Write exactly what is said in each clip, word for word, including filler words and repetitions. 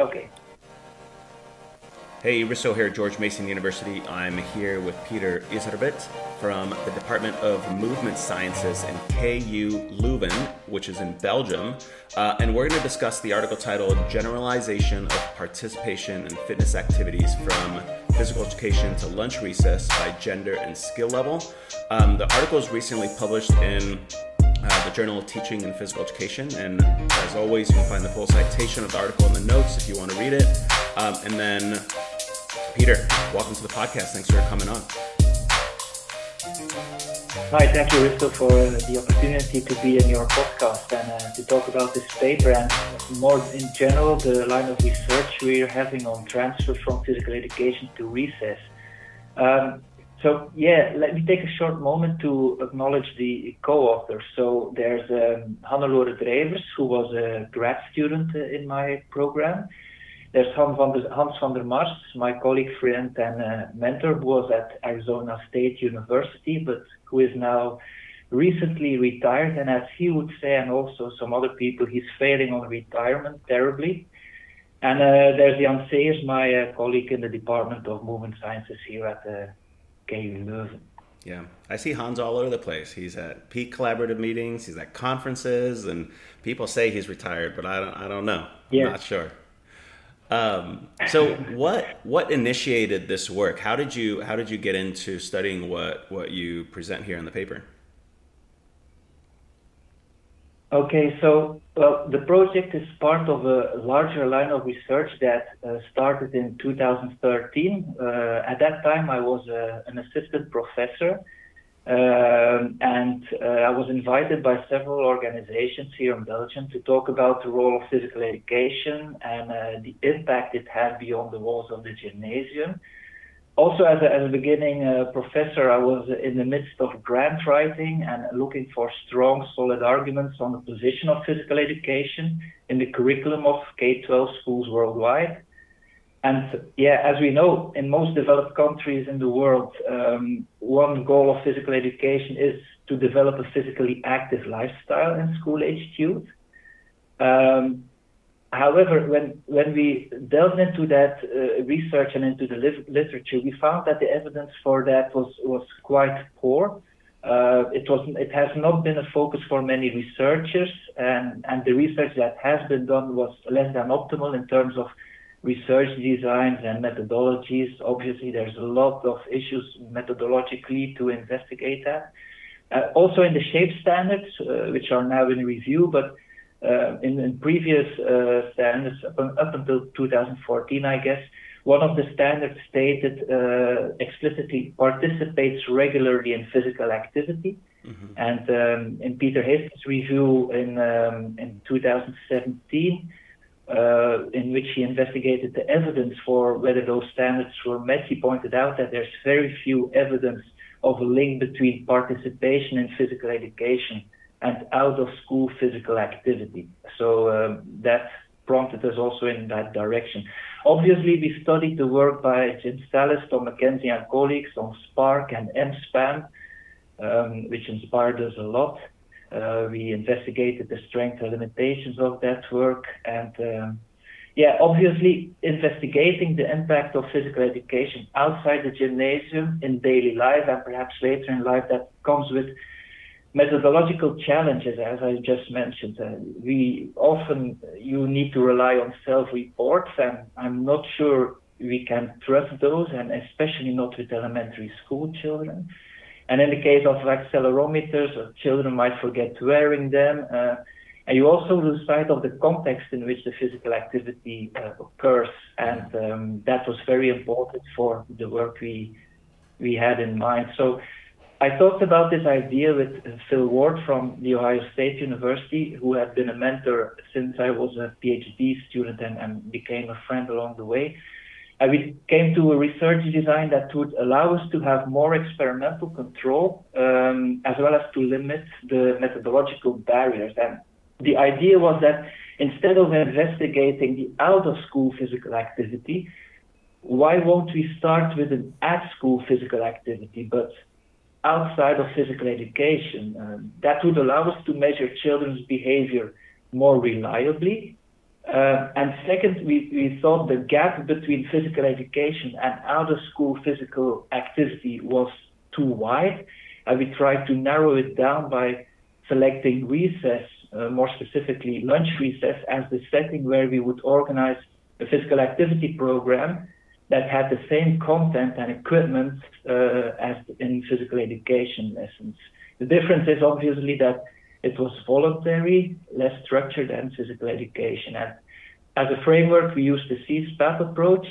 Okay. Hey, Risto here at George Mason University. I'm here with Peter Iserbyt from the Department of Movement Sciences in K U Leuven, which is in Belgium. Uh, and we're going to discuss the article titled Generalization of Participation in Fitness Activities from Physical Education to Lunch Recess by Gender and Skill Level. Um, the article is recently published in Uh, the Journal of Teaching in Physical Education, and as always, you can find the full citation of the article in the notes if you want to read it. Um, and then, Peter, welcome to the podcast. Thanks for coming on. Hi, thank you, Risto, for the opportunity to be in your podcast and uh, to talk about this paper and more in general the line of research we're having on transfer from physical education to recess. Um, So, yeah, let me take a short moment to acknowledge the co-authors. So there's um, Hannelore Dreezens, who was a grad student uh, in my program. There's Hans van der, Hans van der Mars, my colleague, friend, and uh, mentor, who was at Arizona State University, but who is now recently retired. And as he would say, and also some other people, he's failing on retirement terribly. And uh, there's Jan Seghers, my uh, colleague in the Department of Movement Sciences here at the uh, K U Leuven. Yeah, I see Hans all over the place. He's at peak collaborative meetings, he's at conferences, and people say he's retired, but I don't, I don't know. Yeah. I'm not sure. Um, so what what initiated this work? How did you how did you get into studying what, what you present here in the paper? Okay, so well, the project is part of a larger line of research that uh, started in two thousand thirteen. Uh, at that time, I was uh, an assistant professor, um, and uh, I was invited by several organizations here in Belgium to talk about the role of physical education and uh, the impact it had beyond the walls of the gymnasium. Also, as a, as a beginning uh, professor, I was in the midst of grant writing and looking for strong, solid arguments on the position of physical education in the curriculum of K twelve schools worldwide. And yeah, as we know, in most developed countries in the world, um, one goal of physical education is to develop a physically active lifestyle and school-aged youth. Um, However, when, when we delved into that uh, research and into the li- literature, we found that the evidence for that was, was quite poor. Uh, it was, it has not been a focus for many researchers, and, and the research that has been done was less than optimal in terms of research designs and methodologies. Obviously, there's a lot of issues methodologically to investigate that. Uh, also in the SHAPE standards, uh, which are now in review, but Uh, in, in previous uh, standards, up, up until two thousand fourteen, I guess, one of the standards stated uh, explicitly participates regularly in physical activity. Mm-hmm. And um, in Peter Hastings' review in, um, in two thousand seventeen, uh, in which he investigated the evidence for whether those standards were met, he pointed out that there's very few evidence of a link between participation in physical education and out-of-school physical activity. So um, that prompted us also in that direction. Obviously, we studied the work by Jim Sallis, Tom McKenzie, and colleagues on SPARC and M-SPAN, um, which inspired us a lot. Uh, we investigated the strengths and limitations of that work. And um, yeah, obviously, investigating the impact of physical education outside the gymnasium in daily life and perhaps later in life, that comes with methodological challenges, as I just mentioned. Uh, we often, you need to rely on self-reports, and I'm not sure we can trust those, and especially not with elementary school children. And in the case of accelerometers, children might forget wearing them. Uh, and you also lose sight of the context in which the physical activity uh, occurs. And um, that was very important for the work we we had in mind. So I talked about this idea with Phil Ward from The Ohio State University, who had been a mentor since I was a PhD student and, and became a friend along the way. And we came to a research design that would allow us to have more experimental control, um, as well as to limit the methodological barriers. And the idea was that instead of investigating the out-of-school physical activity, why won't we start with an at-school physical activity, but outside of physical education? Um, that would allow us to measure children's behavior more reliably, Uh, and second, we, we thought the gap between physical education and out-of-school physical activity was too wide, and we tried to narrow it down by selecting recess, uh, more specifically lunch recess, as the setting where we would organize a physical activity program that had the same content and equipment uh, as in physical education lessons. The difference is obviously that it was voluntary, less structured than physical education. And as a framework, we used the C S P A P approach,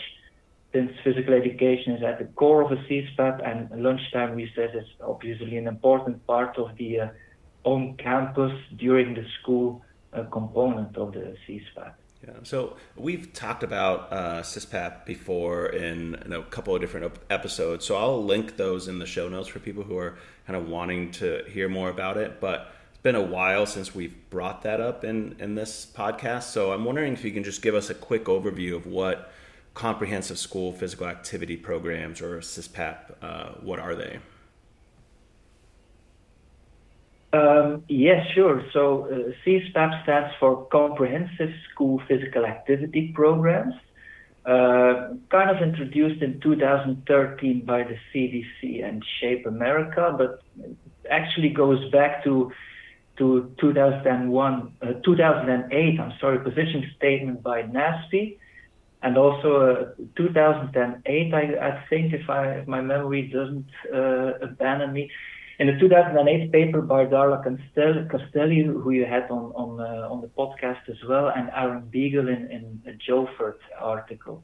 since physical education is at the core of a C S P A P, and lunchtime recess is obviously an important part of the uh, on-campus, during the school uh, component of the C S P A P. Yeah. So we've talked about uh, C S P A P before in, in a couple of different episodes, so I'll link those in the show notes for people who are kind of wanting to hear more about it. But it's been a while since we've brought that up in, in this podcast, so I'm wondering if you can just give us a quick overview of what comprehensive school physical activity programs, or C S P A P, uh, what are they? Um, yes, sure. So uh, C S P A P stands for Comprehensive School Physical Activity Programs, uh, kind of introduced in two thousand thirteen by the C D C and SHAPE America, but actually goes back to to two thousand one, uh, two thousand eight. I'm sorry, position statement by NASPE, and also uh, two thousand eight. I, I think, if I if my memory doesn't uh, abandon me. In the two thousand eight paper by Darla Castelli, who you had on on, uh, on the podcast as well, and Aaron Beagle in, in a Jolford article.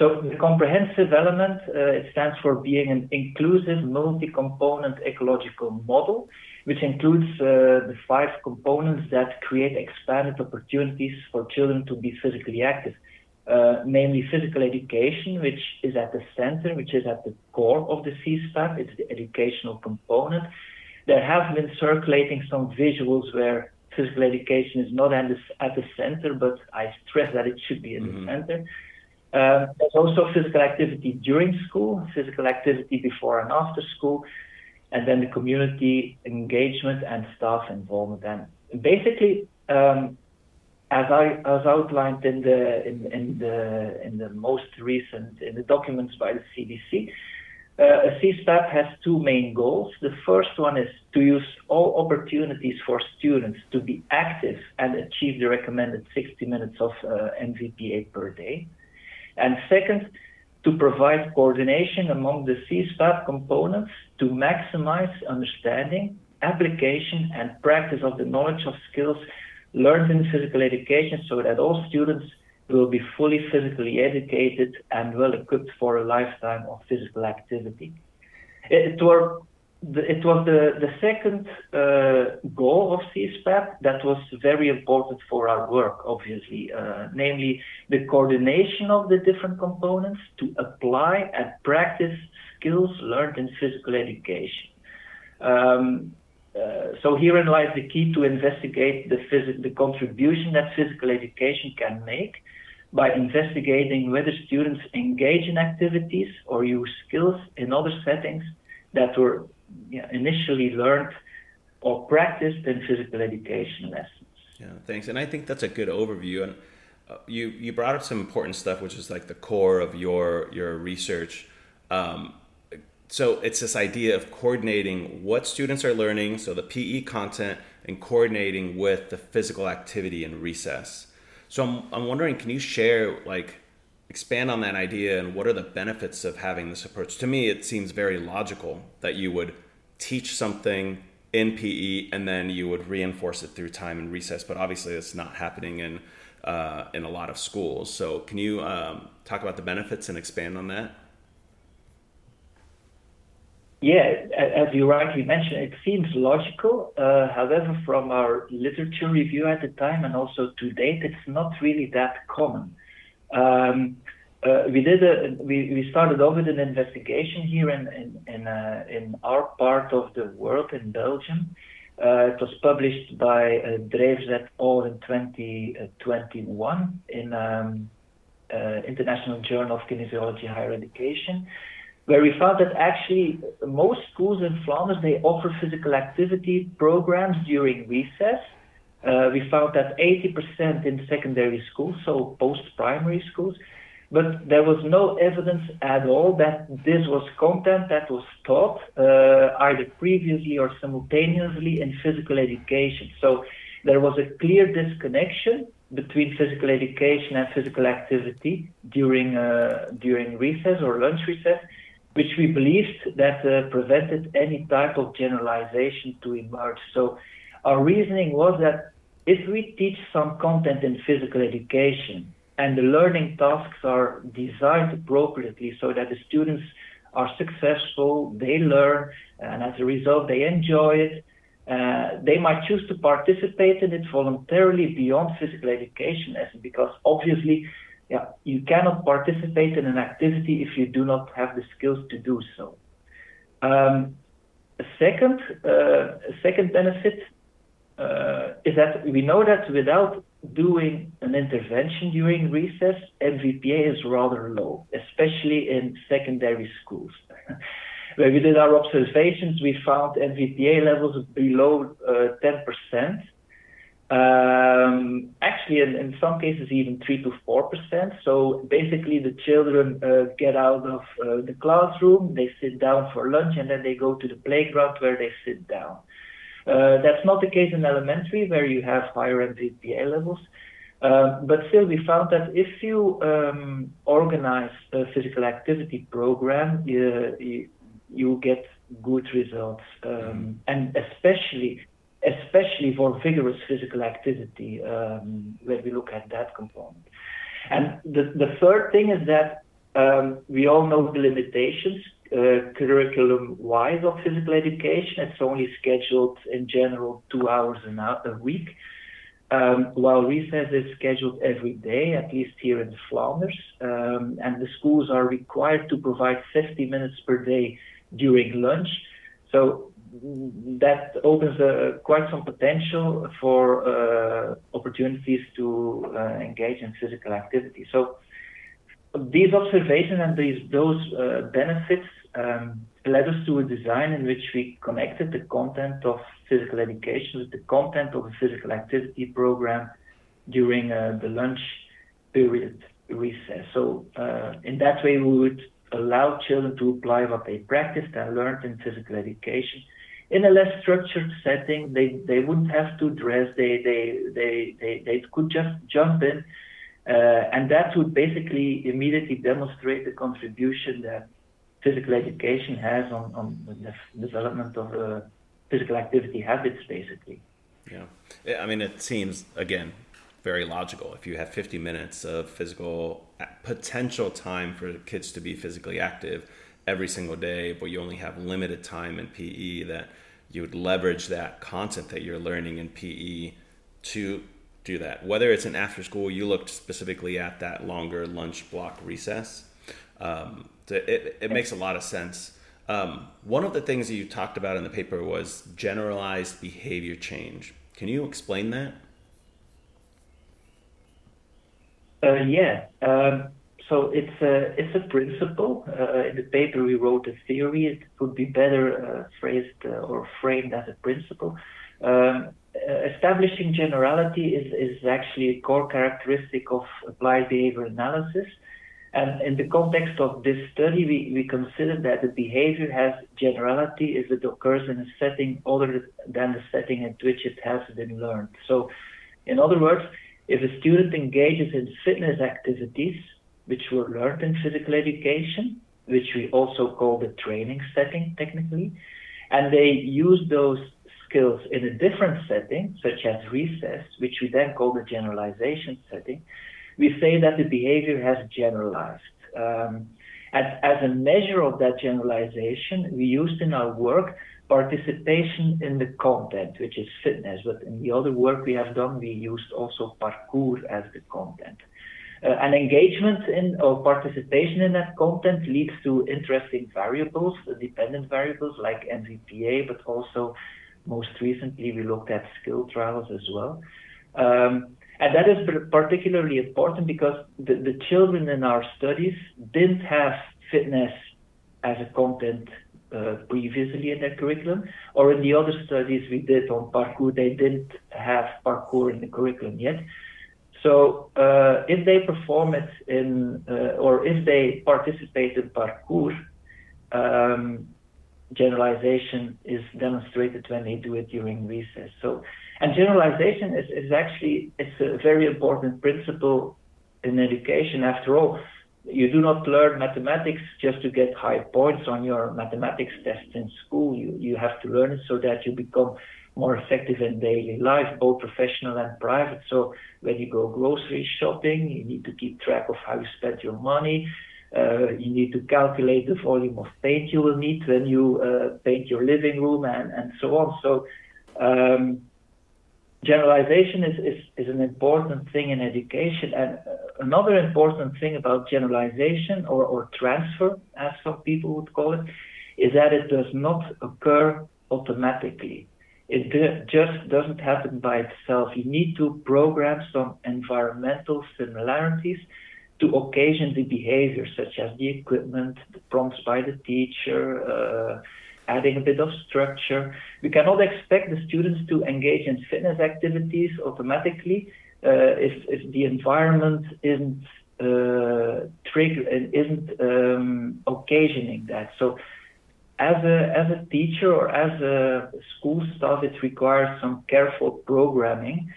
So the comprehensive element, uh, it stands for being an inclusive, multi-component ecological model, which includes uh, the five components that create expanded opportunities for children to be physically active. Uh, namely physical education, which is at the center, which is at the core of the C S P A P. It's the educational component. There have been circulating some visuals where physical education is not at the, at the center, but I stress that it should be at mm-hmm. the center. Uh, there's also physical activity during school, physical activity before and after school, and then the community engagement and staff involvement. And basically, um, As I as outlined in the in, in the in the most recent in the documents by the C D C, uh, a C S P A P has two main goals. The first one is to use all opportunities for students to be active and achieve the recommended sixty minutes of uh, M V P A per day, and second, to provide coordination among the C S P A P components to maximize understanding, application, and practice of the knowledge of skills learned in physical education, so that all students will be fully physically educated and well equipped for a lifetime of physical activity. It, it, were, it was the, the second uh, goal of C S P A P that was very important for our work, obviously, uh, namely the coordination of the different components to apply and practice skills learned in physical education. Um, Uh, so herein lies the key to investigate the, phys- the contribution that physical education can make by investigating whether students engage in activities or use skills in other settings that were you know, initially learned or practiced in physical education lessons. Yeah, thanks. And I think that's a good overview. And uh, you you brought up some important stuff, which is like the core of your your research. Um, So it's this idea of coordinating what students are learning, so the P E content, and coordinating with the physical activity in recess. So I'm, I'm wondering, can you share, like, expand on that idea, and what are the benefits of having this approach? To me, it seems very logical that you would teach something in P E and then you would reinforce it through time in recess, but obviously that's not happening in, uh, in a lot of schools. So can you um, talk about the benefits and expand on that? Yeah, as you rightly mentioned, it seems logical. Uh, however, from our literature review at the time and also to date, it's not really that common. Um, uh, we did a, we, we started off with an investigation here in in in, uh, in our part of the world in Belgium. Uh, it was published by uh, Dreezens et al. In twenty twenty-one in um, uh, International Journal of Kinesiology Higher Education, where we found that actually most schools in Flanders, they offer physical activity programs during recess, Uh, we found that eighty percent in secondary schools, so post-primary schools, but there was no evidence at all that this was content that was taught uh, either previously or simultaneously in physical education. So there was a clear disconnection between physical education and physical activity during uh, during recess or lunch recess, which we believed that uh, prevented any type of generalization to emerge. So our reasoning was that if we teach some content in physical education and the learning tasks are designed appropriately so that the students are successful, they learn, and as a result they enjoy it, uh, they might choose to participate in it voluntarily beyond physical education, because obviously yeah, you cannot participate in an activity if you do not have the skills to do so. Um, a second, uh, a second benefit Uh, is that we know that without doing an intervention during recess, M V P A is rather low, especially in secondary schools. When we did our observations, we found M V P A levels below uh, ten percent. Um, actually, in, in some cases, even three to four percent. So basically, the children uh, get out of uh, the classroom, they sit down for lunch, and then they go to the playground where they sit down. Uh, that's not the case in elementary, where you have higher M V P A levels. Uh, but still, we found that if you um, organize a physical activity program, you, you, you get good results, um, and especially especially for vigorous physical activity, um, when we look at that component. And the, the third thing is that um, we all know the limitations Uh, curriculum-wise of physical education. It's only scheduled in general two hours a week, um, while recess is scheduled every day, at least here in Flanders. Um, and the schools are required to provide fifty minutes per day during lunch. So that opens uh, quite some potential for uh, opportunities to uh, engage in physical activity. So these observations and these those uh, benefits um, led us to a design in which we connected the content of physical education with the content of a physical activity program during uh, the lunch period recess. So uh, in that way, we would allow children to apply what they practiced and learned in physical education. In a less structured setting, they, they wouldn't have to dress, they, they, they, they, they could just jump in. Uh, and that would basically immediately demonstrate the contribution that physical education has on, on the development of uh, physical activity habits, basically. Yeah. I mean, it seems, again, very logical. If you have fifty minutes of physical potential time for kids to be physically active every single day, but you only have limited time in P E, that you would leverage that content that you're learning in P E to do that, whether it's an after school. You looked specifically at that longer lunch block recess. Um, it, it makes a lot of sense. Um, one of the things that you talked about in the paper was generalized behavior change. Can you explain that? Uh, yeah. Um, so it's a, it's a principle. Uh, in the paper, we wrote a theory. It would be better uh, phrased uh, or framed as a principle. Um, Establishing generality is, is actually a core characteristic of applied behavior analysis. And in the context of this study, we, we consider that the behavior has generality if it occurs in a setting other than the setting in which it has been learned. So, in other words, if a student engages in fitness activities, which were learned in physical education, which we also call the training setting technically, and they use those skills in a different setting, such as recess, which we then call the generalization setting, we say that the behavior has generalized. Um, and as a measure of that generalization, we used in our work participation in the content, which is fitness, but in the other work we have done, we used also parcours as the content. Uh, an engagement in or participation in that content leads to interesting variables, dependent variables like M V P A, but also most recently, we looked at skill trials as well. Um, and that is particularly important because the, the children in our studies didn't have fitness as a content uh, previously in their curriculum, or in the other studies we did on parkour, they didn't have parkour in the curriculum yet. So uh, if they perform it in, uh, or if they participate in parkour, um, generalization is demonstrated when they do it during recess. So, and generalization is, is actually, it's a very important principle in education. After all, you do not learn mathematics just to get high points on your mathematics tests in school. You, you have to learn it so that you become more effective in daily life, both professional and private. So when you go grocery shopping, you need to keep track of how you spend your money. Uh, you need to calculate the volume of paint you will need when you uh, paint your living room, and, and so on. So um, generalization is, is, is an important thing in education. And another important thing about generalization, or, or transfer, as some people would call it, is that it does not occur automatically. It just doesn't happen by itself. You need to program some environmental similarities to occasion the behavior, such as the equipment, the prompts by the teacher, uh, adding a bit of structure. We cannot expect the students to engage in fitness activities automatically uh, if, if the environment isn't uh, trigger and isn't um, occasioning that. So, as a as a teacher or as a school staff, it requires some careful programming.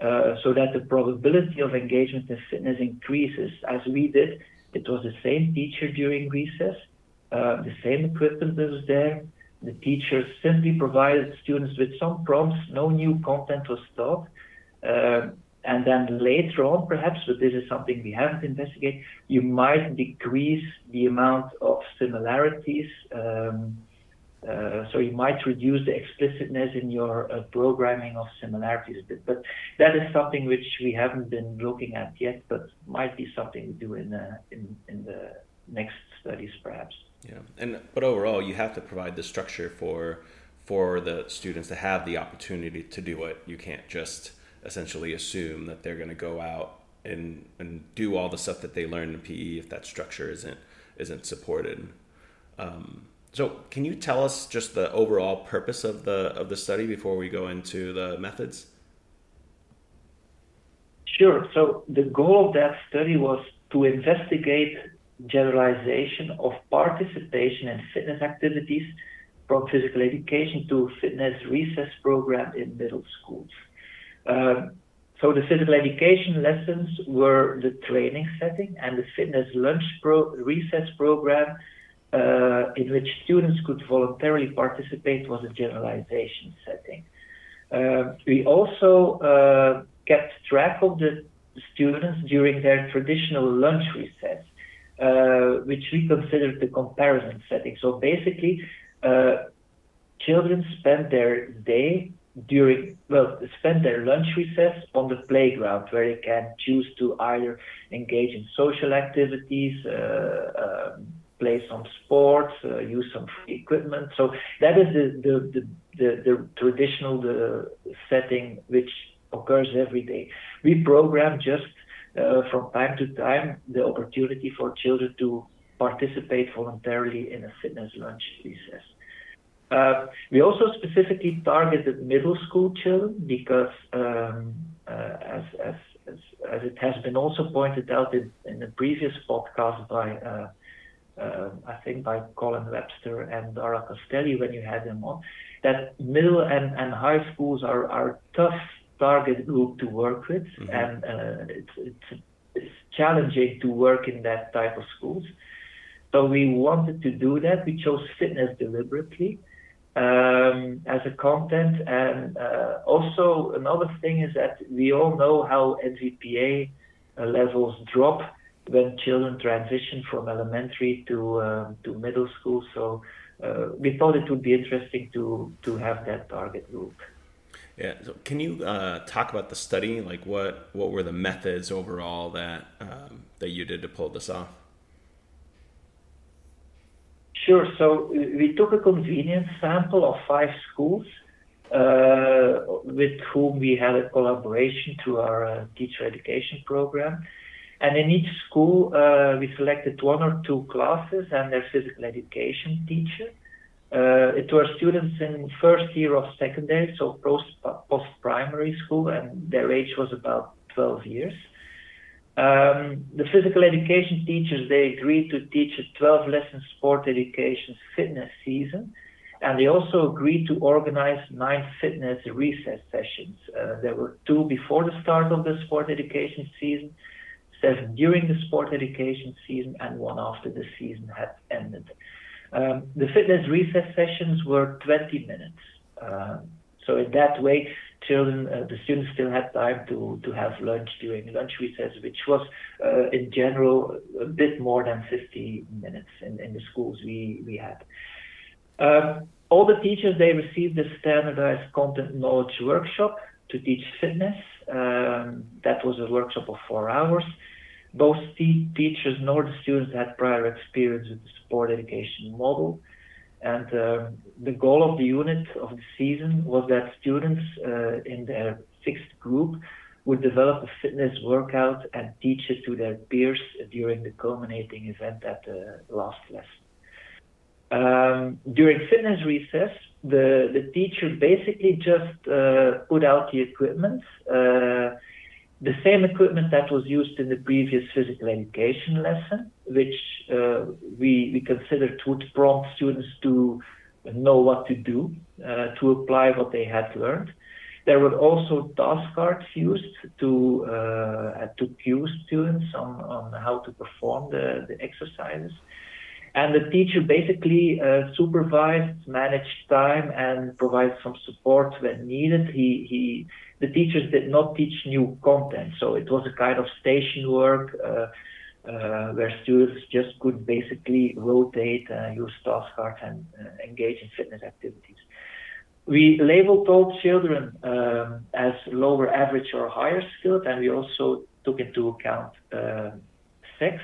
Uh, so that the probability of engagement in fitness increases. As we did, it was the same teacher during recess, uh, the same equipment that was there. The teacher simply provided students with some prompts, no new content was taught. Uh, and then later on, perhaps, but this is something we haven't investigated, you might decrease the amount of similarities. Um, Uh, so you might reduce the explicitness in your uh, programming of similarities a bit. But that is something which we haven't been looking at yet, but might be something we do in the, in, in the next studies, perhaps. Yeah, and but overall, you have to provide the structure for for the students to have the opportunity to do it. You can't just essentially assume that they're going to go out and, and do all the stuff that they learned in P E if that structure isn't isn't supported. Um, So can you tell us just the overall purpose of the of the study before we go into the methods? Sure. So the goal of that study was to investigate generalization of participation in fitness activities from physical education to fitness recess program in middle schools. Um, so the physical education lessons were the training setting, and the fitness lunch pro- recess program Uh, in which students could voluntarily participate was a generalization setting. Uh, we also uh, kept track of the students during their traditional lunch recess, uh, which we considered the comparison setting. So basically, uh, children spent their day during, well, spend their lunch recess on the playground, where they can choose to either engage in social activities, uh, um, play some sports, uh, use some free equipment. So that is the the the, the, the traditional the setting which occurs every day. We program just uh, from time to time the opportunity for children to participate voluntarily in a fitness lunch recess. Uh, we also specifically targeted middle school children because um, uh, as, as, as, as it has been also pointed out in, in the previous podcast by uh, Um, I think by Colin Webster and Darla Castelli when you had them on, that middle and, and high schools are, are a tough target group to work with, mm-hmm. and uh, it's, it's, it's challenging to work in that type of schools. So we wanted to do that. We chose fitness deliberately um, as a content, and uh, also another thing is that we all know how M V P A uh, levels drop when children transition from elementary to um, to middle school, so uh, we thought it would be interesting to to have that target group. Yeah. So can you uh, talk about the study? Like, what what were the methods overall that um, that you did to pull this off? Sure. So we took a convenience sample of five schools uh, with whom we had a collaboration through our uh, teacher education program. And in each school, uh, we selected one or two classes and their physical education teacher. Uh, it were students in first year of secondary, so post, post-primary school, and their age was about twelve years. Um, the physical education teachers, they agreed to teach a twelve lesson sport education fitness season, and they also agreed to organize nine fitness recess sessions. Uh, there were two before the start of the sport education season, seven during the sport education season, and one after the season had ended. Um, the fitness recess sessions were twenty minutes. Uh, so in that way, children, uh, the students still had time to, to have lunch during lunch recess, which was uh, in general a bit more than fifty minutes in, in the schools we, we had. Um, all the teachers, they received a standardized content knowledge workshop to teach fitness. Um, that was a workshop of four hours. Both the teachers nor the students had prior experience with the sport education model. And uh, the goal of the unit of the season was that students uh, in their sixth group would develop a fitness workout and teach it to their peers during the culminating event at the last lesson. Um, during fitness recess, the, the teacher basically just uh, put out the equipment, uh, the same equipment that was used in the previous physical education lesson, which uh, we, we considered would prompt students to know what to do, uh, to apply what they had learned. There were also task cards used to, uh, to cue students on, on how to perform the, the exercises. And the teacher basically uh, supervised, managed time, and provided some support when needed. He, he, the teachers did not teach new content, so it was a kind of station work uh, uh, where students just could basically rotate, uh, use task cards, and uh, engage in fitness activities. We labeled all children um, as lower average or higher skilled, and we also took into account uh, sex.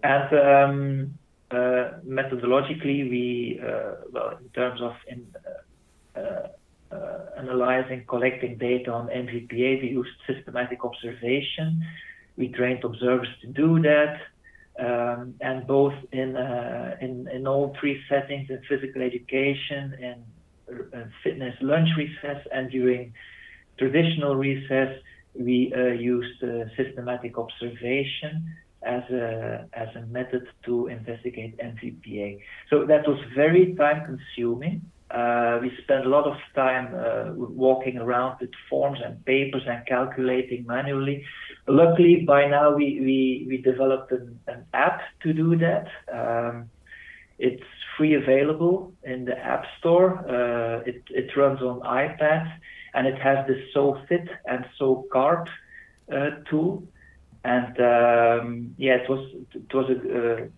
And um, uh, methodologically, we, uh, well, in terms of in, uh, uh, uh, analyzing, collecting data on M V P A, we used systematic observation. We trained observers to do that. Um, and both in, uh, in, in all three settings, in physical education, in, in fitness lunch recess, and during traditional recess, we uh, used uh, systematic observation as a, as a method to investigate M V P A. So that was very time consuming. Uh, we spent a lot of time uh, walking around with forms and papers and calculating manually. Luckily, by now we, we, we developed an, an app to do that. Um, it's free available in the App Store. Uh, it, it runs on iPad, and it has the SOFIT and SOCARP uh, tool. And um, yeah, it was it was a,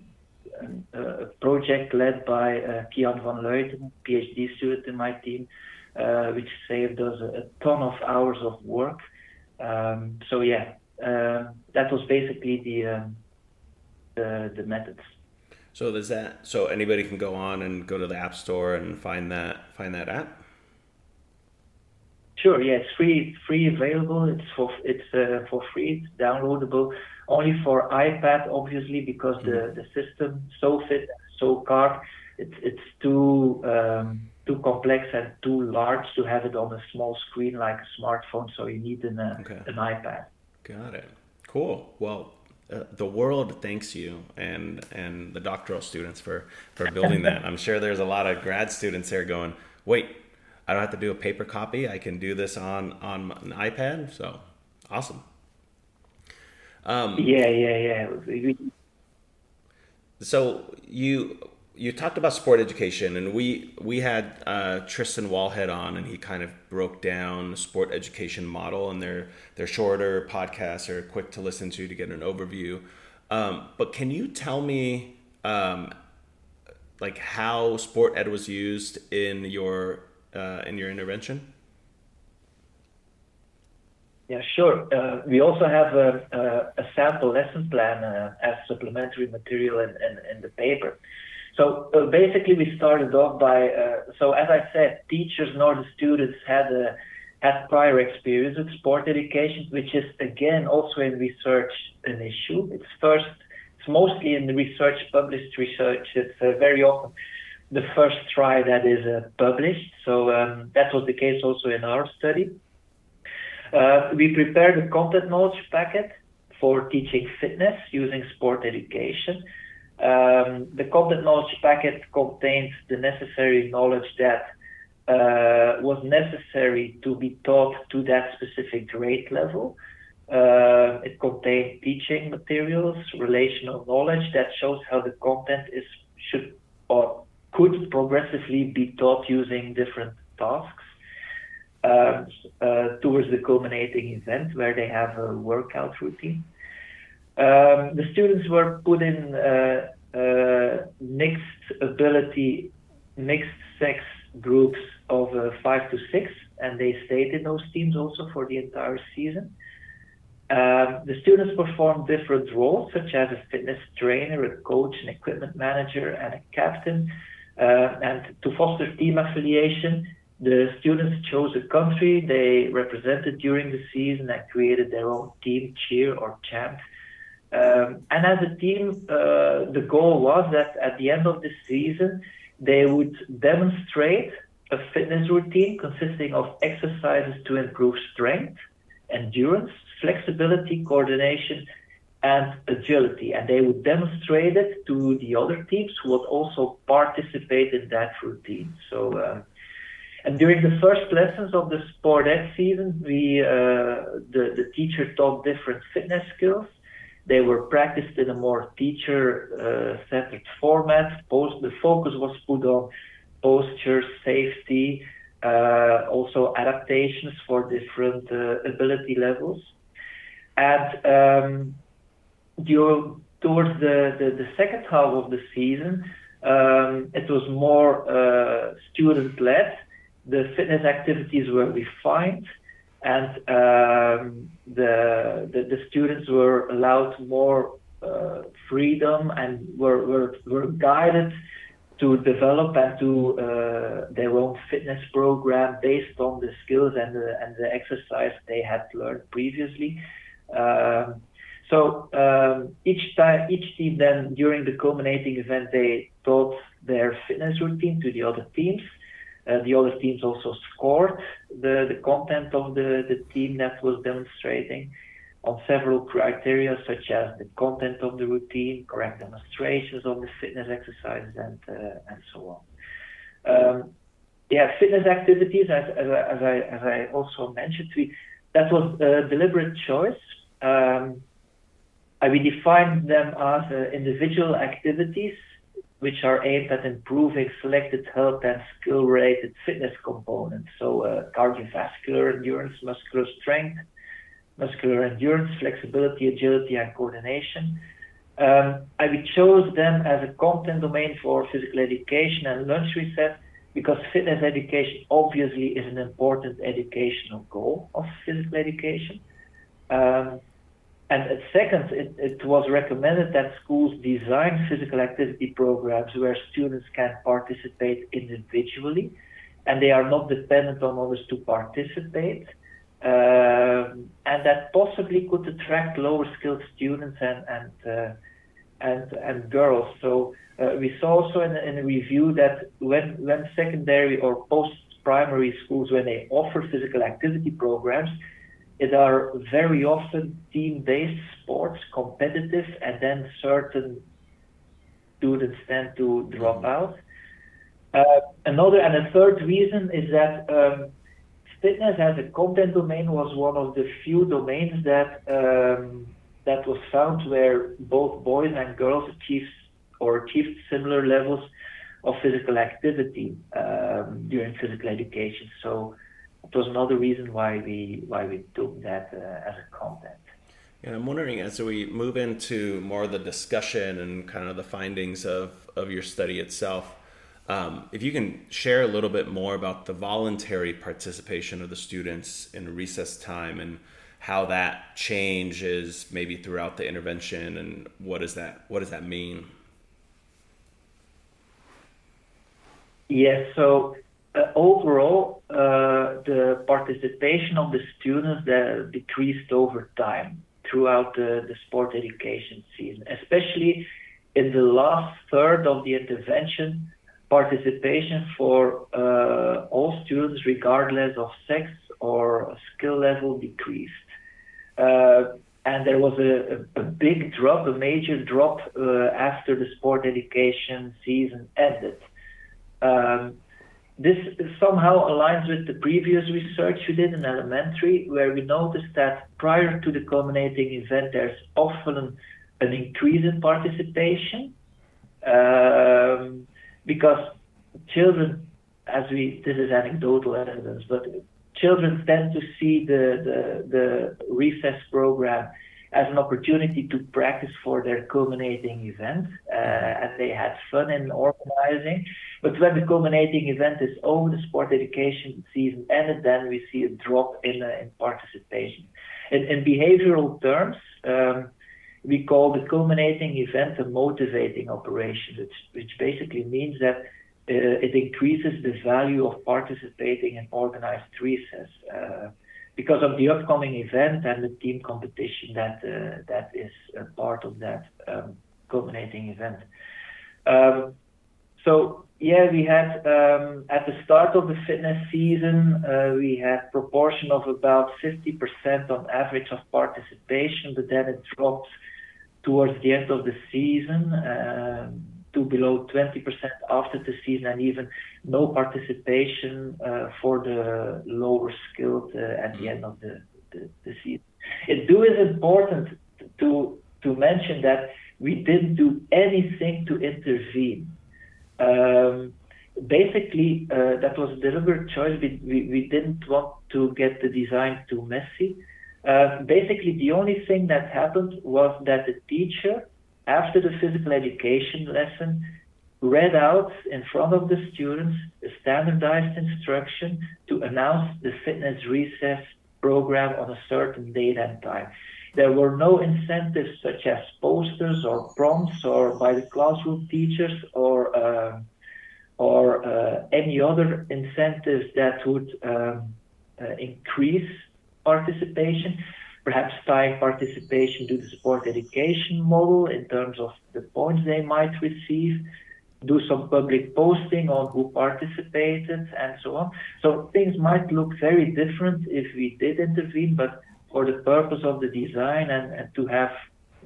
uh, a project led by uh, Kian van Leuten, PhD student in my team, uh, which saved us a, a ton of hours of work. Um, so yeah, uh, that was basically the, uh, the the methods. So there's that. So anybody can go on and go to the App Store and find that find that app. Sure. Yeah, it's free, free available. It's for it's uh, for free. It's downloadable. Only for iPad, obviously, because mm-hmm. the, the system SOFIT, SOCARP, it's it's too um, too complex and too large to have it on a small screen like a smartphone. So you need an uh, okay. an iPad. Got it. Cool. Well, uh, the world thanks you and and the doctoral students for for building that. I'm sure there's a lot of grad students there going, wait, I don't have to do a paper copy. I can do this on, on an iPad. So awesome. Um, yeah, yeah, yeah. So you you talked about sport education, and we we had uh, Tristan Wallhead on, and he kind of broke down the sport education model, and they're they're shorter podcasts are quick to listen to to get an overview. Um, but can you tell me um, like how sport ed was used in your Uh, in your intervention? Yeah, sure. Uh, we also have a, a, a sample lesson plan uh, as supplementary material in, in, in the paper. So uh, basically, we started off by, uh, so as I said, teachers nor the students had a, had prior experience with sport education, which is, again, also in research an issue. It's first, it's mostly in the research, published research. It's uh, very often the first try that is uh, published. So um, that was the case also in our study. Uh, we prepared a content knowledge packet for teaching fitness using sport education. Um, the content knowledge packet contains the necessary knowledge that uh, was necessary to be taught to that specific grade level. Uh, it contained teaching materials, relational knowledge that shows how the content is should or could progressively be taught using different tasks uh, uh, towards the culminating event where they have a workout routine. Um, the students were put in uh, uh, mixed ability, mixed sex groups of uh, five to six, and they stayed in those teams also for the entire season. Um, the students performed different roles, such as a fitness trainer, a coach, an equipment manager, and a captain. Uh, and to foster team affiliation, the students chose a country they represented during the season and created their own team cheer or chant. Um, and as a team, uh, the goal was that at the end of the season, they would demonstrate a fitness routine consisting of exercises to improve strength, endurance, flexibility, coordination, and agility. And they would demonstrate it to the other teams who would also participate in that routine. So, uh, and during the first lessons of the Sport Ed season, we, uh, the, the teacher taught different fitness skills. They were practiced in a more teacher-centered uh, format. Post, the focus was put on posture, safety, uh, also adaptations for different uh, ability levels. And um, due, towards the, the, the second half of the season, um, it was more uh, student-led. The fitness activities were refined, and um, the, the the students were allowed more uh, freedom and were, were were guided to develop and to uh, their own fitness program based on the skills and the and the exercise they had learned previously. Um, so um, each time, each team then during the culminating event, they taught their fitness routine to the other teams. Uh, the other teams also scored the, the content of the, the team that was demonstrating on several criteria, such as the content of the routine, correct demonstrations of the fitness exercises, and uh, and so on. Um, yeah, fitness activities, as, as, as, I, as I also mentioned, we, that was a deliberate choice. Um, we defined them as uh, individual activities which are aimed at improving selected health and skill-related fitness components. So uh, cardiovascular endurance, muscular strength, muscular endurance, flexibility, agility, and coordination. Um, I chose them as a content domain for physical education and lunch recess because fitness education obviously is an important educational goal of physical education. Um, And second, it, it was recommended that schools design physical activity programs where students can participate individually and they are not dependent on others to participate. Um, and that possibly could attract lower skilled students and and uh, and, and girls. So uh, we saw also in, in a review that when, when secondary or post-primary schools, when they offer physical activity programs, it are very often team-based sports, competitive, and then certain students tend to drop out. Uh, another and a third reason is that um, fitness as a content domain was one of the few domains that um, that was found where both boys and girls achieved or achieved similar levels of physical activity um, during physical education. So it was another reason why we why we took that uh, as a content. And I'm wondering, as we move into more of the discussion and kind of the findings of, of your study itself, um, if you can share a little bit more about the voluntary participation of the students in recess time and how that changes maybe throughout the intervention, and what is that what does that mean? Yes, yeah, so. Uh, overall, uh, the participation of the students uh, decreased over time throughout the, the sport education season, especially in the last third of the intervention participation for uh, all students, regardless of sex or skill level, decreased. Uh, and there was a, a, a big drop, a major drop uh, after the sport education season ended. Um, this somehow aligns with the previous research we did in elementary, where we noticed that prior to the culminating event, there's often an increase in participation. Um, because children, as we, this is anecdotal evidence, but children tend to see the, the, the recess program as an opportunity to practice for their culminating event, uh, and they had fun in organizing. But when the culminating event is over, the sport education season ended, then we see a drop in, uh, in participation. In, in behavioral terms, um, we call the culminating event a motivating operation, which, which basically means that uh, it increases the value of participating in organized recess uh, because of the upcoming event and the team competition that uh, that is a part of that um, culminating event. Um, so yeah, we had um, at the start of the fitness season, uh, we had proportion of about fifty percent on average of participation, but then it dropped towards the end of the season uh, to below twenty percent after the season, and even no participation uh, for the lower skilled uh, at the end of the, the, the season. It do is important to, to mention that we didn't do anything to intervene. Um, basically, uh, that was a deliberate choice. We, we, we didn't want to get the design too messy. Uh, basically, the only thing that happened was that the teacher, after the physical education lesson, read out in front of the students a standardized instruction to announce the fitness recess program on a certain date and time. There were no incentives such as posters or prompts or by the classroom teachers or uh, or uh, any other incentives that would um, uh, increase participation, perhaps tying participation to the sport education model in terms of the points they might receive, do some public posting on who participated and so on. So things might look very different if we did intervene, but for the purpose of the design and, and to have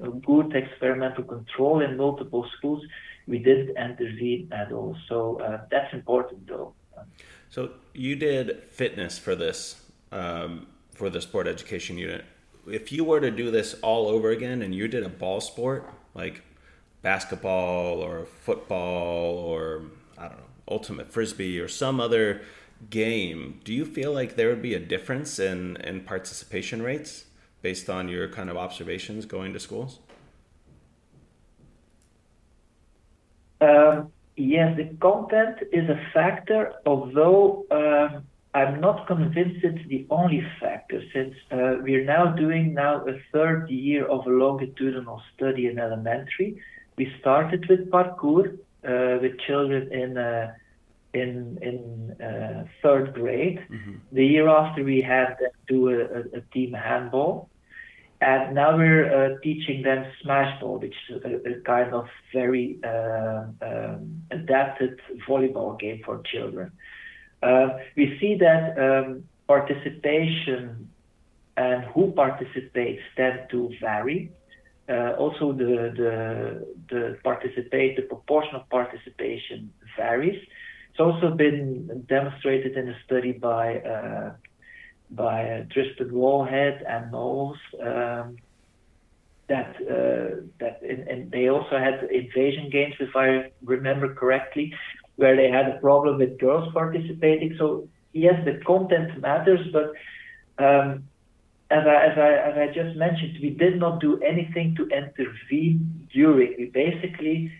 a good experimental control in multiple schools, we didn't intervene at all. So uh, that's important though. So you did fitness for this, um, for the sport education unit. If you were to do this all over again and you did a ball sport, like basketball or football or, I don't know, ultimate frisbee or some other game, do you feel like there would be a difference in, in participation rates based on your kind of observations going to schools? Um, yes, the content is a factor, although um, I'm not convinced it's the only factor, since uh, we're now doing now a third year of a longitudinal study in elementary. We started with parkour, uh, with children in uh, in in uh, third grade. Mm-hmm. The year after we had them do a, a team handball, and now we're uh, teaching them smashball, which is a, a kind of very uh, um, adapted volleyball game for children. Uh, we see that um, participation and who participates tend to vary. Uh, also, the the the participate the proportion of participation varies. It's also been demonstrated in a study by uh, by uh, Tristan Wallhead and Knowles um, that uh, that in, and they also had invasion games, if I remember correctly, where they had a problem with girls participating. So yes, the content matters, but um, as I as I as I just mentioned, we did not do anything to intervene during. We basically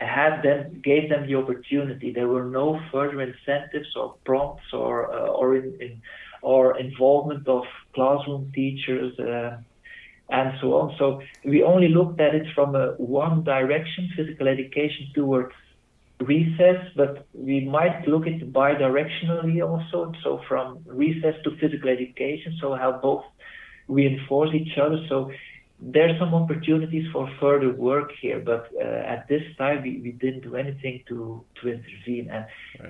had them, gave them the opportunity. There were no further incentives or prompts or uh, or in, in or involvement of classroom teachers uh, and so on. So we only looked at it from a one direction, physical education towards recess, but we might look at it bidirectionally also. So from recess to physical education, so how both reinforce each other. So there's some opportunities for further work here, but uh, at this time we, we didn't do anything to, to intervene. And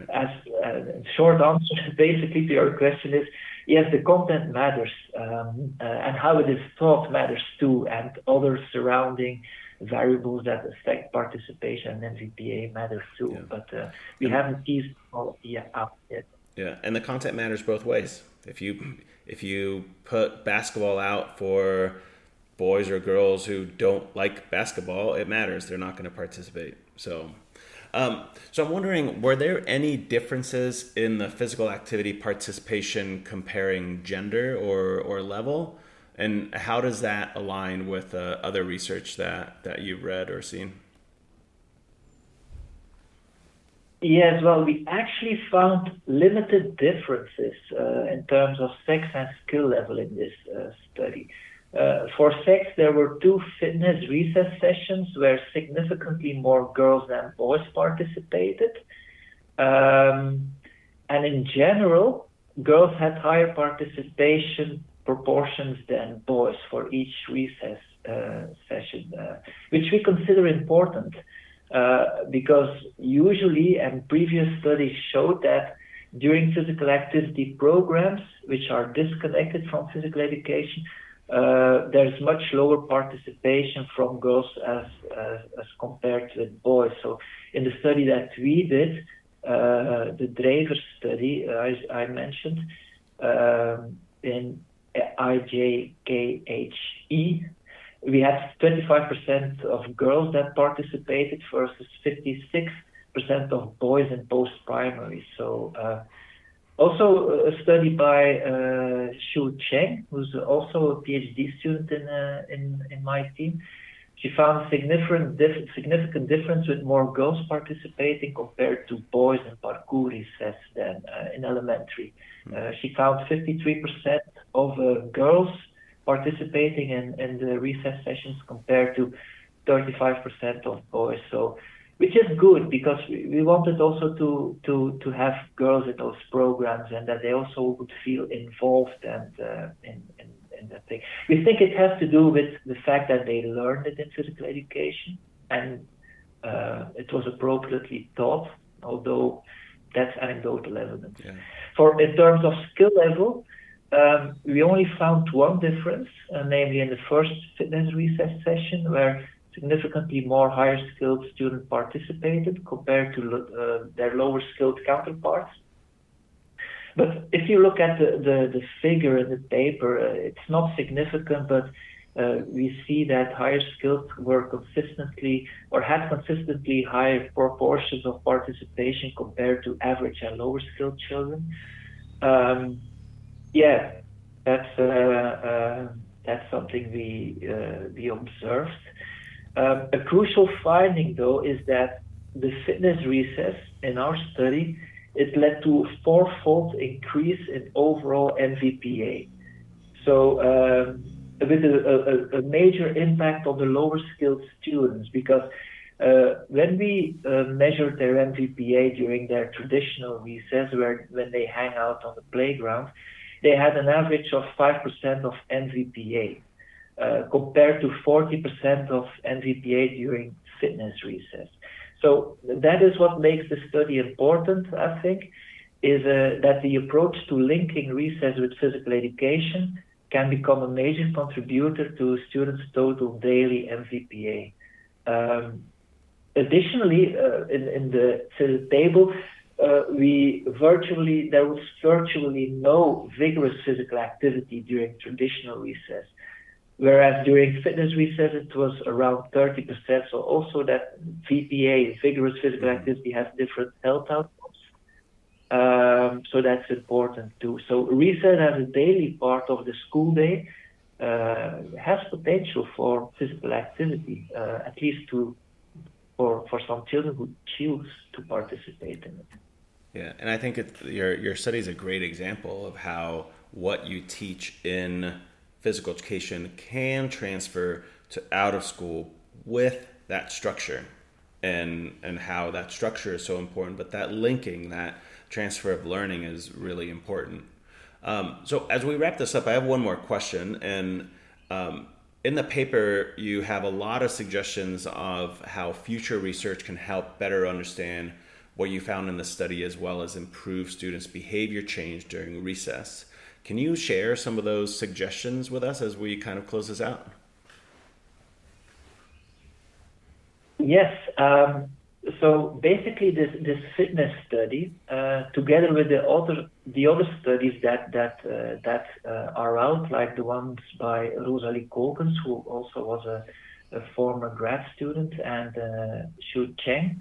right. as uh, short answer basically to your question is, yes, the content matters, um, uh, and how it is taught matters too, and other surrounding variables that affect participation and M V P A matters too. Yeah. But uh, we and, haven't teased all out yet. Yeah, and the content matters both ways. If you if you put basketball out for boys or girls who don't like basketball, it matters. They're not going to participate. So, um, so I'm wondering, were there any differences in the physical activity participation comparing gender or, or level? And how does that align with uh, other research that, that you've read or seen? Yes, well, we actually found limited differences uh, in terms of sex and skill level in this uh, study. Uh, for sex, there were two fitness recess sessions where significantly more girls than boys participated. Um, and in general, girls had higher participation proportions than boys for each recess uh, session, uh, which we consider important uh, because usually, and previous studies showed that during physical activity programs, which are disconnected from physical education, Uh, there's much lower participation from girls as, as as compared with boys. So in the study that we did, uh, the Drever study uh, I, I mentioned, um, in I J K H E, we had twenty-five percent of girls that participated versus fifty-six percent of boys in post-primary. So uh, also, a study by uh, Xu Cheng, who's also a PhD student in uh, in, in my team, she found significant diff- significant difference with more girls participating compared to boys in parkour recess than uh, in elementary. Uh, she found fifty-three percent of uh, girls participating in, in the recess sessions compared to thirty-five percent of boys. So, which is good because we wanted also to, to, to have girls in those programs and that they also would feel involved and uh, in, in, in that thing. We think it has to do with the fact that they learned it in physical education and uh, it was appropriately taught, although that's anecdotal evidence. Yeah. For in terms of skill level, um, we only found one difference, uh, namely in the first fitness recess session where significantly more higher skilled students participated compared to uh, their lower skilled counterparts. But if you look at the, the, the figure in the paper, uh, it's not significant, but uh, we see that higher skilled were consistently or had consistently higher proportions of participation compared to average and lower skilled children. Um, yeah, that's uh, uh, that's something we uh, we observed. Um, a crucial finding, though, is that the fitness recess in our study, it led to a fourfold increase in overall M V P A. So um, with a, a, a major impact on the lower skilled students, because uh, when we uh, measured their M V P A during their traditional recess, where when they hang out on the playground, they had an average of five percent of M V P A. Uh, compared to forty percent of M V P A during fitness recess. So that is what makes the study important, I think, is uh, that the approach to linking recess with physical education can become a major contributor to students' total daily M V P A. Um, additionally, uh, in, in the, the table, Uh, we virtually, there was virtually no vigorous physical activity during traditional recess. Whereas during fitness recess, it was around thirty percent. So also that V P A, vigorous physical activity, has different health outcomes. Um, so that's important too. So recess as a daily part of the school day uh, has potential for physical activity, uh, at least to for for some children who choose to participate in it. Yeah, and I think it's, your your study is a great example of how what you teach in physical education can transfer to out of school with that structure, and and how that structure is so important, but that linking, that transfer of learning is really important. Um, so as we wrap this up, I have one more question, and um, in the paper, you have a lot of suggestions of how future research can help better understand what you found in the study, as well as improve students' behavior change during recess. Can you share some of those suggestions with us as we kind of close this out? Yes. Um, so basically, this this fitness study, uh, together with the other the other studies that that uh, that uh, are out, like the ones by Rosalie Coulkens, who also was a, a former grad student, and uh, Xu Cheng.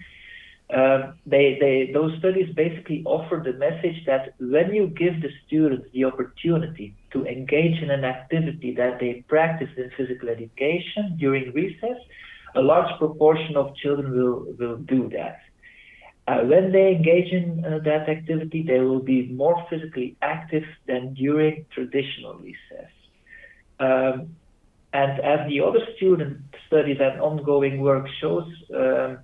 Um, they, they, those studies basically offer the message that when you give the students the opportunity to engage in an activity that they practice in physical education during recess, a large proportion of children will, will do that. Uh, when they engage in uh, that activity, they will be more physically active than during traditional recess. Um, and as the other student studies and ongoing work shows, um,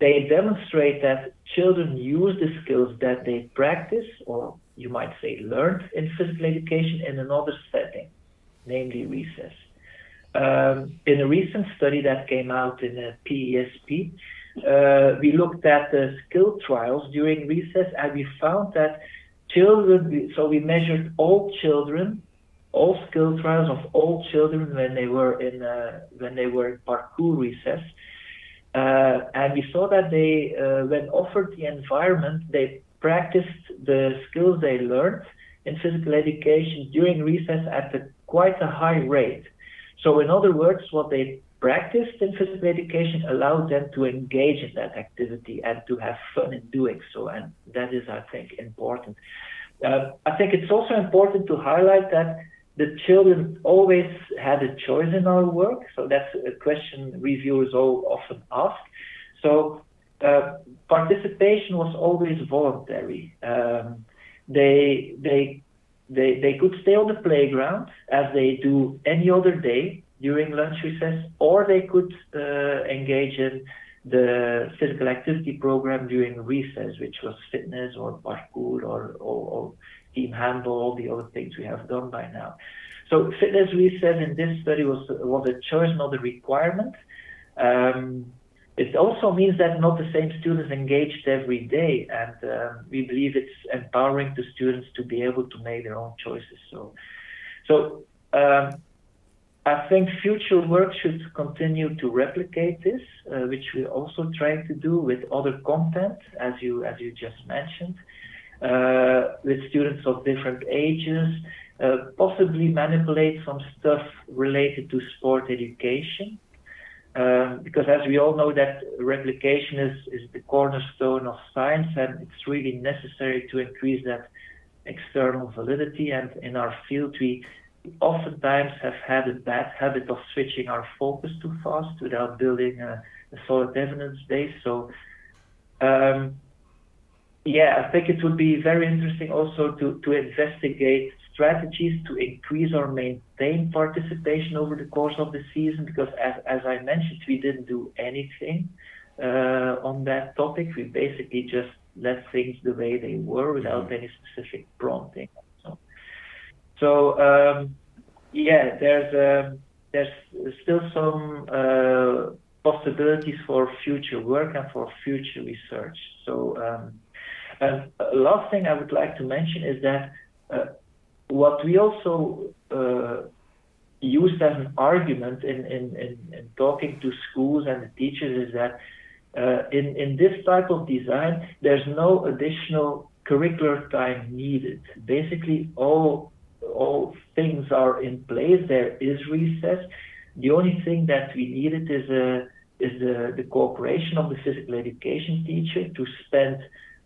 they demonstrate that children use the skills that they practice, or you might say learned, in physical education in another setting, namely recess. Um, in a recent study that came out in a P E S P, uh, we looked at the skill trials during recess, and we found that children, so we measured all children, all skill trials of all children when they were in, uh, when they were in parkour recess. Uh, and we saw that they, uh, when offered the environment, they practiced the skills they learned in physical education during recess at a, quite a high rate. So in other words, what they practiced in physical education allowed them to engage in that activity and to have fun in doing so. And that is, I think, important. Uh, I think it's also important to highlight that the children always had a choice in our work, so that's a question reviewers all often ask. So uh, participation was always voluntary. Um, they, they, they, they could stay on the playground as they do any other day during lunch recess, or they could uh, engage in the physical activity program during recess, which was fitness or parkour or, or, or team handball, all the other things we have done by now. So fitness recess in this study was, was a choice, not a requirement. Um, it also means that not the same students engaged every day, and uh, we believe it's empowering to students to be able to make their own choices. So, so um, I think future work should continue to replicate this, uh, which we're also trying to do with other content, as you, as you just mentioned. Uh, with students of different ages, uh, possibly manipulate some stuff related to sport education. Um, because as we all know, that replication is, is the cornerstone of science, and it's really necessary to increase that external validity. And in our field, we oftentimes have had a bad habit of switching our focus too fast without building a, a solid evidence base. So, um, yeah, I think it would be very interesting also to, to investigate strategies to increase or maintain participation over the course of the season, because as, as I mentioned, we didn't do anything uh, on that topic. We basically just let things the way they were without any specific prompting. So, so um, yeah, there's, uh, there's still some uh, possibilities for future work and for future research. So. Um, And last thing I would like to mention is that uh, what we also uh, used as an argument in, in, in, in talking to schools and the teachers is that uh, in, in this type of design, there's no additional curricular time needed. Basically, all, all things are in place. There is recess. The only thing that we needed is, a, is the, the cooperation of the physical education teacher to spend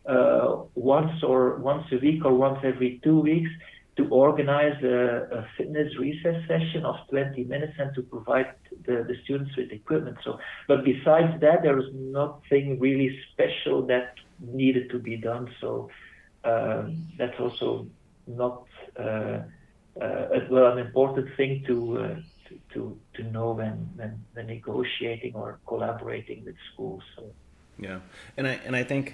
Uh, once or once a week or once every two weeks to organize a, a fitness recess session of twenty minutes and to provide the, the students with equipment. So, but besides that, there was nothing really special that needed to be done. So um, that's also not uh, uh, well an important thing to, uh, to to to know when when when negotiating or collaborating with schools. So. Yeah, and I and I think.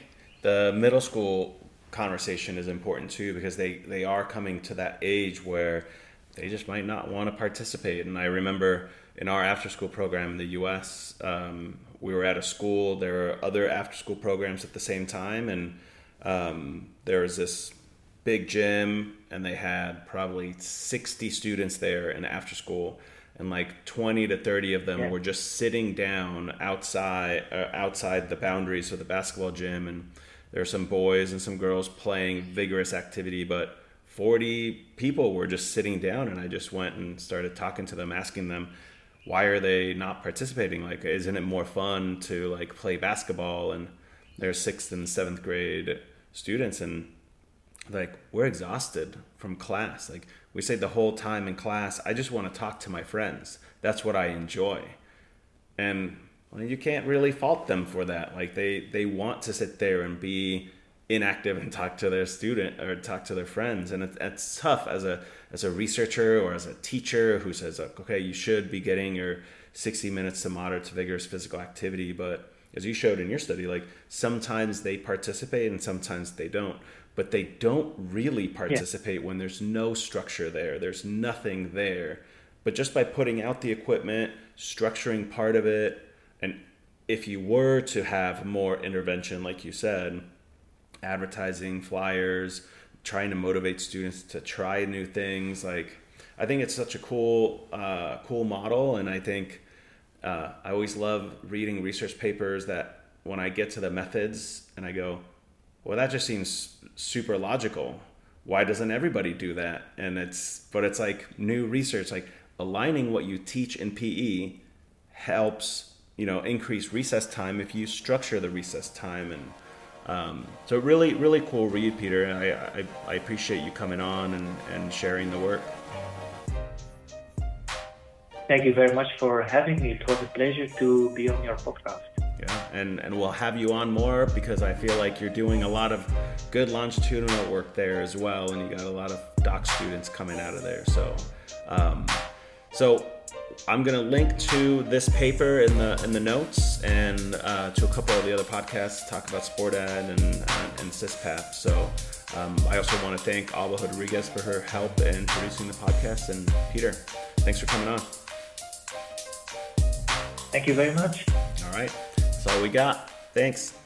The middle school conversation is important too, because they, they are coming to that age where they just might not want to participate. And I remember in our after-school program in the U S, um, we were at a school, there were other after-school programs at the same time, and um, there was this big gym, and they had probably sixty students there in after-school, and like twenty to thirty of them yeah. were just sitting down outside uh, outside the boundaries of the basketball gym, and there were some boys and some girls playing vigorous activity, but forty people were just sitting down, and I just went and started talking to them, asking them, why are they not participating? Like, isn't it more fun to like play basketball? And they're sixth and seventh grade students, and like, we're exhausted from class. Like, we say the whole time in class, I just want to talk to my friends. That's what I enjoy. And well, you can't really fault them for that. Like, they, they want to sit there and be inactive and talk to their student or talk to their friends, and it's, it's tough as a as a researcher or as a teacher who says, like, okay, you should be getting your sixty minutes to moderate to vigorous physical activity, but as you showed in your study, like, sometimes they participate and sometimes they don't, but they don't really participate yeah. when there's no structure there, there's nothing there. But just by putting out the equipment, structuring part of it, and if you were to have more intervention, like you said, advertising, flyers, trying to motivate students to try new things. Like, I think it's such a cool, uh, cool model. And I think uh, I always love reading research papers that when I get to the methods and I go, well, that just seems super logical. Why doesn't everybody do that? And it's, but it's like new research, like aligning what you teach in P E helps, you know, increase recess time if you structure the recess time. And Um, so really, really cool read, Peter, and I, I, I appreciate you coming on and, and sharing the work. Thank you very much for having me. It was a pleasure to be on your podcast. Yeah, and, and we'll have you on more because I feel like you're doing a lot of good longitudinal work there as well, and you got a lot of doc students coming out of there. So, um, so I'm going to link to this paper in the in the notes and uh, to a couple of the other podcasts talk about Sport Ed and, and, and C S P A P. So um, I also want to thank Alba Rodriguez for her help in producing the podcast. And Peter, thanks for coming on. Thank you very much. All right. That's all we got. Thanks.